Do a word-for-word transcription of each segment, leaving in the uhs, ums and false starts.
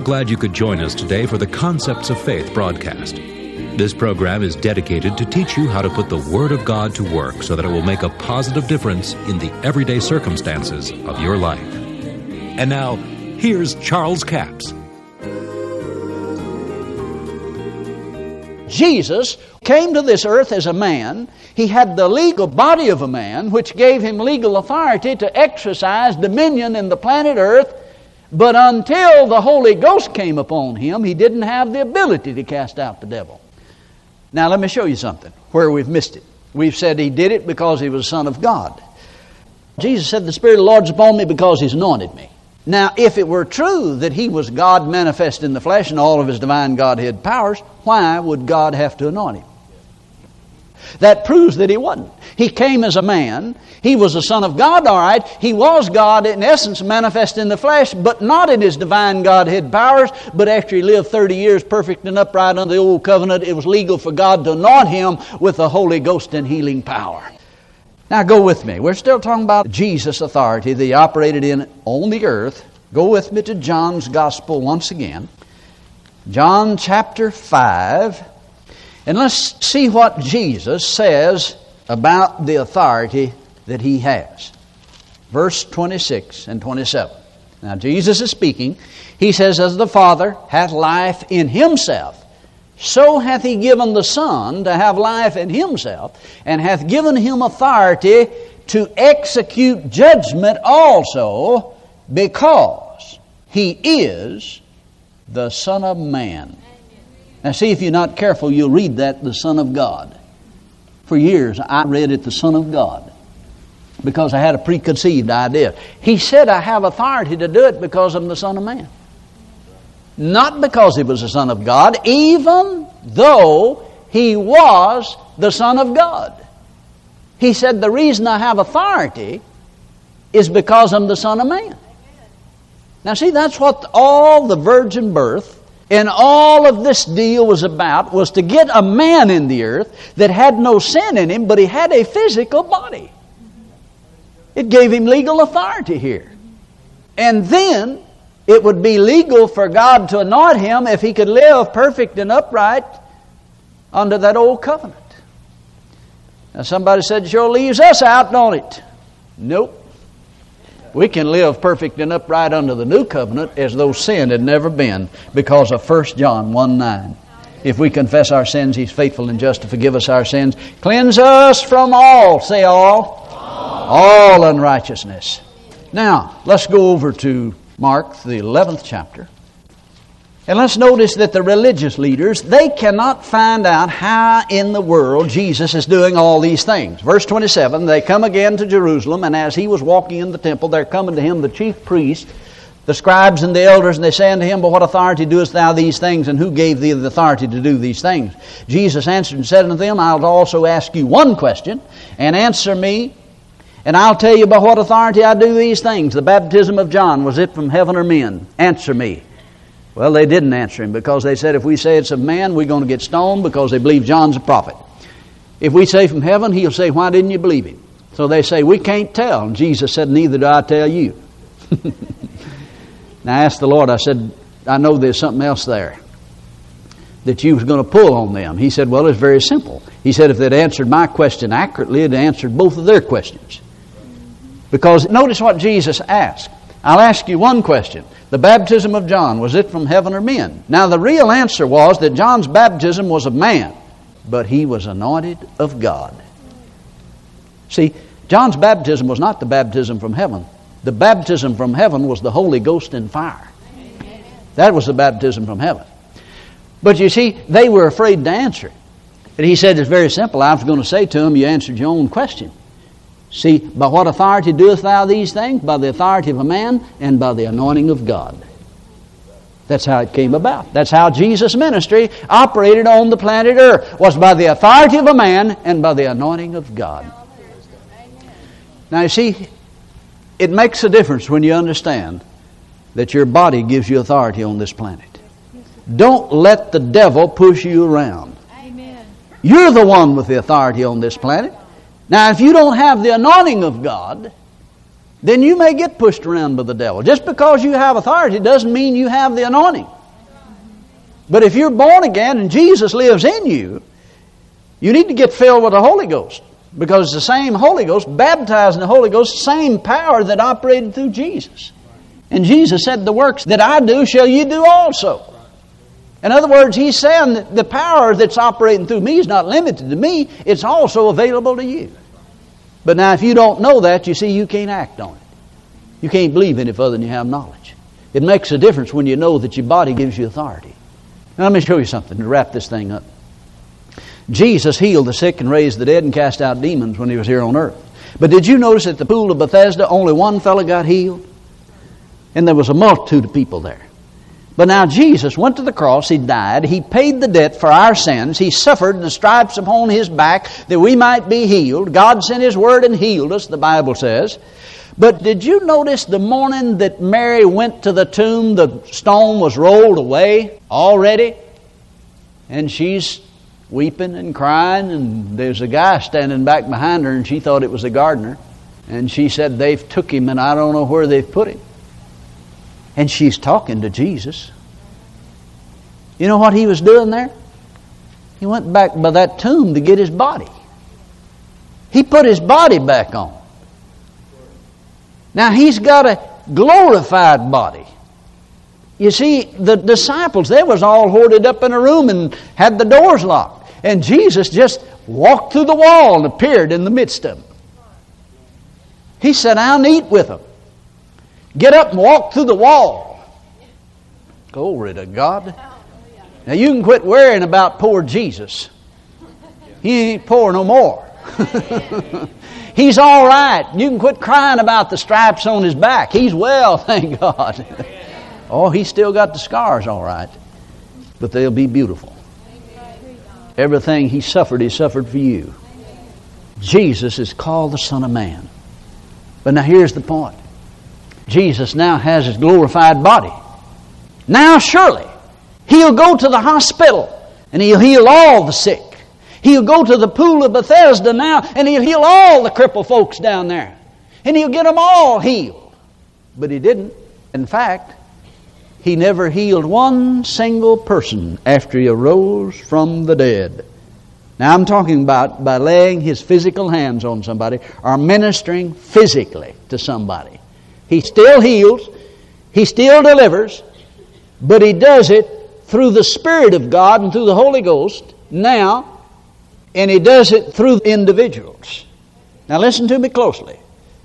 We're glad you could join us today for the Concepts of Faith broadcast. This program is dedicated to teach you how to put the Word of God to work so that it will make a positive difference in the everyday circumstances of your life. And now, here's Charles Capps. Jesus came to this earth as a man. He had the legal body of a man, which gave him legal authority to exercise dominion in the planet earth. But until the Holy Ghost came upon him, he didn't have the ability to cast out the devil. Now let me show you something where we've missed it. We've said he did it because he was the Son of God. Jesus said, "The Spirit of the Lord is upon me because he's anointed me." Now, if it were true that he was God manifest in the flesh and all of his divine Godhead powers, why would God have to anoint him? That proves that he wasn't. He came as a man. He was the Son of God, all right. He was God in essence manifest in the flesh, but not in his divine Godhead powers. But after he lived thirty years perfect and upright under the old covenant, it was legal for God to anoint him with the Holy Ghost and healing power. Now go with me. We're still talking about Jesus' authority that he operated in on the earth. Go with me to John's Gospel once again. John chapter five. And let's see what Jesus says about the authority that he has. Verse twenty-six and twenty-seven. Now Jesus is speaking. He says, "As the Father hath life in himself, so hath he given the Son to have life in himself, and hath given him authority to execute judgment also, because he is the Son of Man." Now see, if you're not careful, you'll read that the Son of God. For years, I read it the Son of God because I had a preconceived idea. He said, "I have authority to do it because I'm the Son of Man." Not because he was the Son of God, even though he was the Son of God. He said, "The reason I have authority is because I'm the Son of Man." Now see, that's what all the virgin birth and all of this deal was about, was to get a man in the earth that had no sin in him, but he had a physical body. It gave him legal authority here. And then it would be legal for God to anoint him if he could live perfect and upright under that old covenant. Now somebody said, "Sure leaves us out, don't it?" Nope. We can live perfect and upright under the new covenant as though sin had never been, because of First John one nine. "If we confess our sins, he's faithful and just to forgive us our sins. Cleanse us from all," say all, all, all unrighteousness. Now, let's go over to Mark, the eleventh chapter. And let's notice that the religious leaders, they cannot find out how in the world Jesus is doing all these things. Verse twenty-seven, "They come again to Jerusalem, and as he was walking in the temple, there come unto him the chief priests, the scribes and the elders, and they say unto him, By what authority doest thou these things, and who gave thee the authority to do these things? Jesus answered and said unto them, I'll also ask you one question, and answer me, and I'll tell you by what authority I do these things. The baptism of John, was it from heaven or men? Answer me." Well, they didn't answer him, because they said, if we say it's of man, we're going to get stoned, because they believe John's a prophet. If we say from heaven, he'll say, why didn't you believe him? So they say, we can't tell. And Jesus said, neither do I tell you. Now I asked the Lord, I said, I know there's something else there that you was going to pull on them. He said, well, it's very simple. He said, if they'd answered my question accurately, it answered both of their questions. Because notice what Jesus asked. I'll ask you one question. The baptism of John, was it from heaven or men? Now the real answer was that John's baptism was of man, but he was anointed of God. See, John's baptism was not the baptism from heaven. The baptism from heaven was the Holy Ghost and fire. That was the baptism from heaven. But you see, they were afraid to answer it. And he said, it's very simple. I was going to say to him, you answered your own question. See, by what authority doest thou these things? By the authority of a man and by the anointing of God. That's how it came about. That's how Jesus' ministry operated on the planet earth, was by the authority of a man and by the anointing of God. Now you see, it makes a difference when you understand that your body gives you authority on this planet. Don't let the devil push you around. You're the one with the authority on this planet. Now, if you don't have the anointing of God, then you may get pushed around by the devil. Just because you have authority doesn't mean you have the anointing. But if you're born again and Jesus lives in you, you need to get filled with the Holy Ghost. Because it's the same Holy Ghost, baptized in the Holy Ghost, same power that operated through Jesus. And Jesus said, the works that I do shall you do also. In other words, he's saying that the power that's operating through me is not limited to me. It's also available to you. But now if you don't know that, you see, you can't act on it. You can't believe in it other than you have knowledge. It makes a difference when you know that your body gives you authority. Now let me show you something to wrap this thing up. Jesus healed the sick and raised the dead and cast out demons when he was here on earth. But did you notice at the pool of Bethesda, only one fellow got healed? And there was a multitude of people there. But now Jesus went to the cross, he died, he paid the debt for our sins, he suffered the stripes upon his back that we might be healed. God sent his word and healed us, the Bible says. But did you notice the morning that Mary went to the tomb, the stone was rolled away already? And she's weeping and crying, and there's a guy standing back behind her, and she thought it was the gardener. And she said, they've took him, and I don't know where they've put him. And she's talking to Jesus. You know what he was doing there? He went back by that tomb to get his body. He put his body back on. Now he's got a glorified body. You see, the disciples, they was all hoarded up in a room and had the doors locked. And Jesus just walked through the wall and appeared in the midst of them. He said, I'll eat with them. Get up and walk through the wall. Glory to God. Now you can quit worrying about poor Jesus. He ain't poor no more. He's all right. You can quit crying about the stripes on his back. He's well, thank God. Oh, he's still got the scars, all right. But they'll be beautiful. Everything he suffered, he suffered for you. Jesus is called the Son of Man. But now here's the point. Jesus now has his glorified body. Now surely, he'll go to the hospital and he'll heal all the sick. He'll go to the pool of Bethesda now and he'll heal all the crippled folks down there. And he'll get them all healed. But he didn't. In fact, he never healed one single person after he arose from the dead. Now I'm talking about by laying his physical hands on somebody or ministering physically to somebody. He still heals, he still delivers, but he does it through the Spirit of God and through the Holy Ghost now, and he does it through individuals. Now listen to me closely,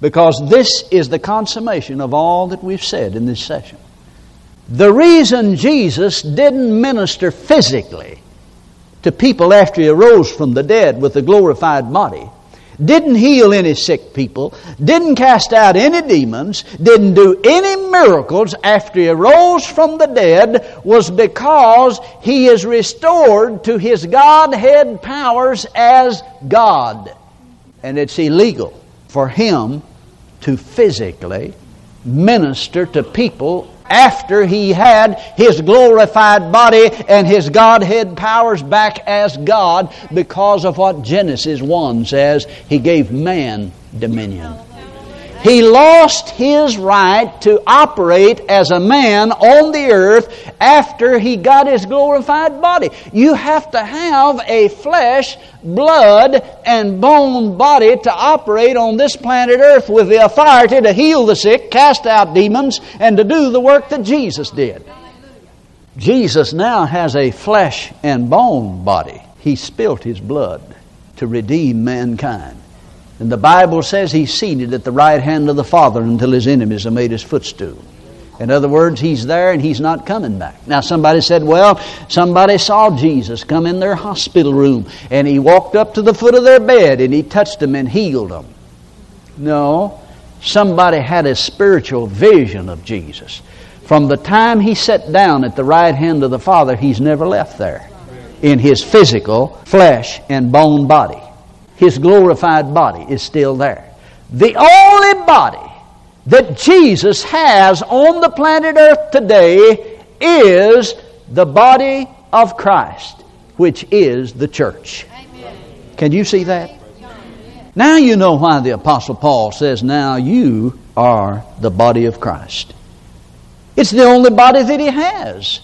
because this is the consummation of all that we've said in this session. The reason Jesus didn't minister physically to people after he arose from the dead with a glorified body, didn't heal any sick people, didn't cast out any demons, didn't do any miracles after he arose from the dead, was because he is restored to his Godhead powers as God. And it's illegal for him to physically minister to people after he had his glorified body and his Godhead powers back as God, because of what Genesis one says, he gave man dominion. He lost his right to operate as a man on the earth after he got his glorified body. You have to have a flesh, blood, and bone body to operate on this planet earth with the authority to heal the sick, cast out demons, and to do the work that Jesus did. Jesus now has a flesh and bone body. He spilt his blood to redeem mankind. And the Bible says he's seated at the right hand of the Father until his enemies are made his footstool. In other words, he's there and he's not coming back. Now somebody said, well, somebody saw Jesus come in their hospital room and he walked up to the foot of their bed and he touched them and healed them. No, somebody had a spiritual vision of Jesus. From the time he sat down at the right hand of the Father, he's never left there in his physical flesh and bone body. His glorified body is still there. The only body that Jesus has on the planet earth today is the body of Christ, which is the church. Amen. Can you see that? Now you know why the Apostle Paul says, now you are the body of Christ. It's the only body that He has.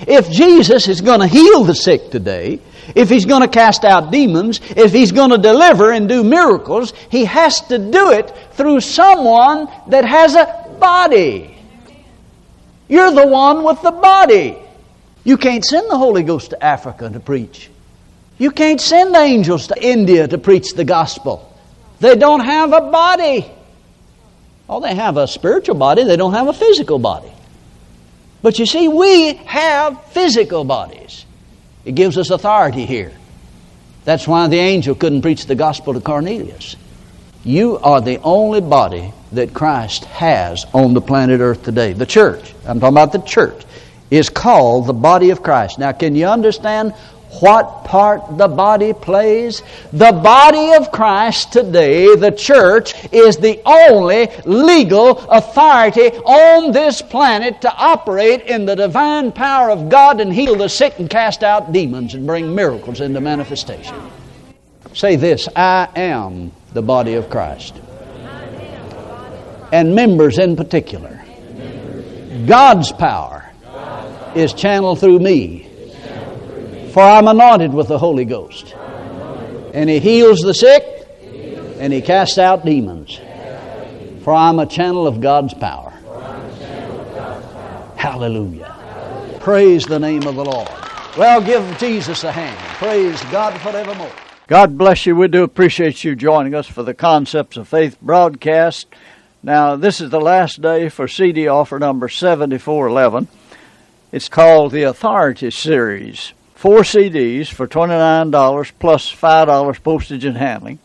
If Jesus is going to heal the sick today, if He's going to cast out demons, if He's going to deliver and do miracles, He has to do it through someone that has a body. You're the one with the body. You can't send the Holy Ghost to Africa to preach. You can't send angels to India to preach the gospel. They don't have a body. Oh, they have a spiritual body. They don't have a physical body. But you see, we have physical bodies. It gives us authority here. That's why the angel couldn't preach the gospel to Cornelius. You are the only body that Christ has on the planet Earth today. The church, I'm talking about the church, is called the body of Christ. Now, can you understand what part the body plays? The body of Christ today, the church, is the only legal authority on this planet to operate in the divine power of God and heal the sick and cast out demons and bring miracles into manifestation. Say this, I am the body of Christ. And members in particular. God's power is channeled through me. For I'm anointed with the Holy Ghost. And He heals the sick, and He casts out demons. For I'm a channel of God's power. Hallelujah. Praise the name of the Lord. Well, give Jesus a hand. Praise God forevermore. God bless you. We do appreciate you joining us for the Concepts of Faith broadcast. Now, this is the last day for C D offer number seventy-four eleven. It's called the Authority Series. Four C Ds for twenty-nine dollars plus five dollars postage and handling,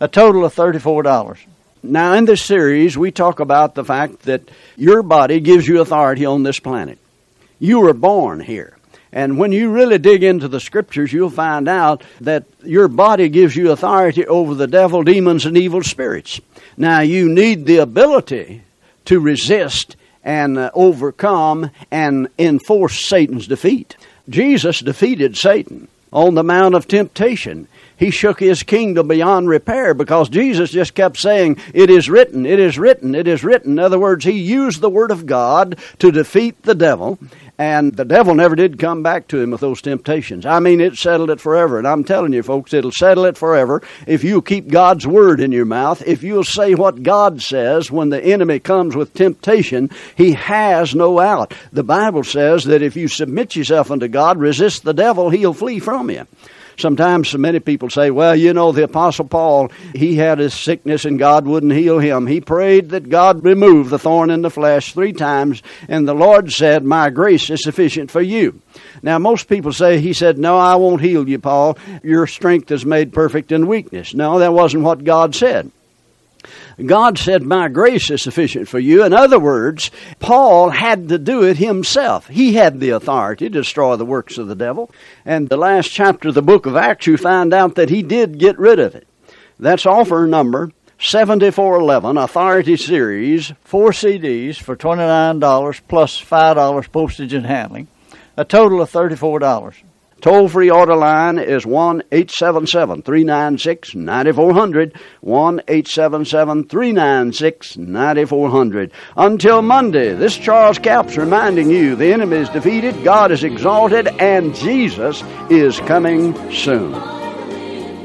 a total of thirty-four dollars. Now, in this series, we talk about the fact that your body gives you authority on this planet. You were born here. And when you really dig into the Scriptures, you'll find out that your body gives you authority over the devil, demons, and evil spirits. Now, you need the ability to resist and uh, overcome and enforce Satan's defeat. Jesus defeated Satan on the Mount of Temptation. He shook his kingdom beyond repair because Jesus just kept saying, it is written, it is written, it is written. In other words, he used the Word of God to defeat the devil, and the devil never did come back to him with those temptations. I mean, it settled it forever, and I'm telling you, folks, it'll settle it forever if you keep God's Word in your mouth, if you'll say what God says when the enemy comes with temptation. He has no out. The Bible says that if you submit yourself unto God, resist the devil, he'll flee from you. Sometimes so many people say, well, you know, the Apostle Paul, he had his sickness and God wouldn't heal him. He prayed that God remove the thorn in the flesh three times, and the Lord said, my grace is sufficient for you. Now, most people say, he said, no, I won't heal you, Paul. Your strength is made perfect in weakness. No, that wasn't what God said. God said, my grace is sufficient for you. In other words, Paul had to do it himself. He had the authority to destroy the works of the devil. And the last chapter of the book of Acts, you find out that he did get rid of it. That's offer number seventy-four eleven, Authority Series, four C Ds for twenty-nine dollars plus five dollars postage and handling, a total of thirty-four dollars. Toll-free order line is one eight seven seven, three nine six, nine four zero zero, one eight seven seven, three nine six, nine four zero zero. Until Monday, this Charles Capps reminding you the enemy is defeated, God is exalted, and Jesus is coming soon.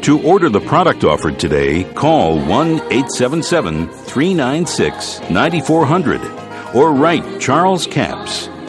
To order the product offered today, call one eight seven seven, three nine six, nine four zero zero or write Charles Capps,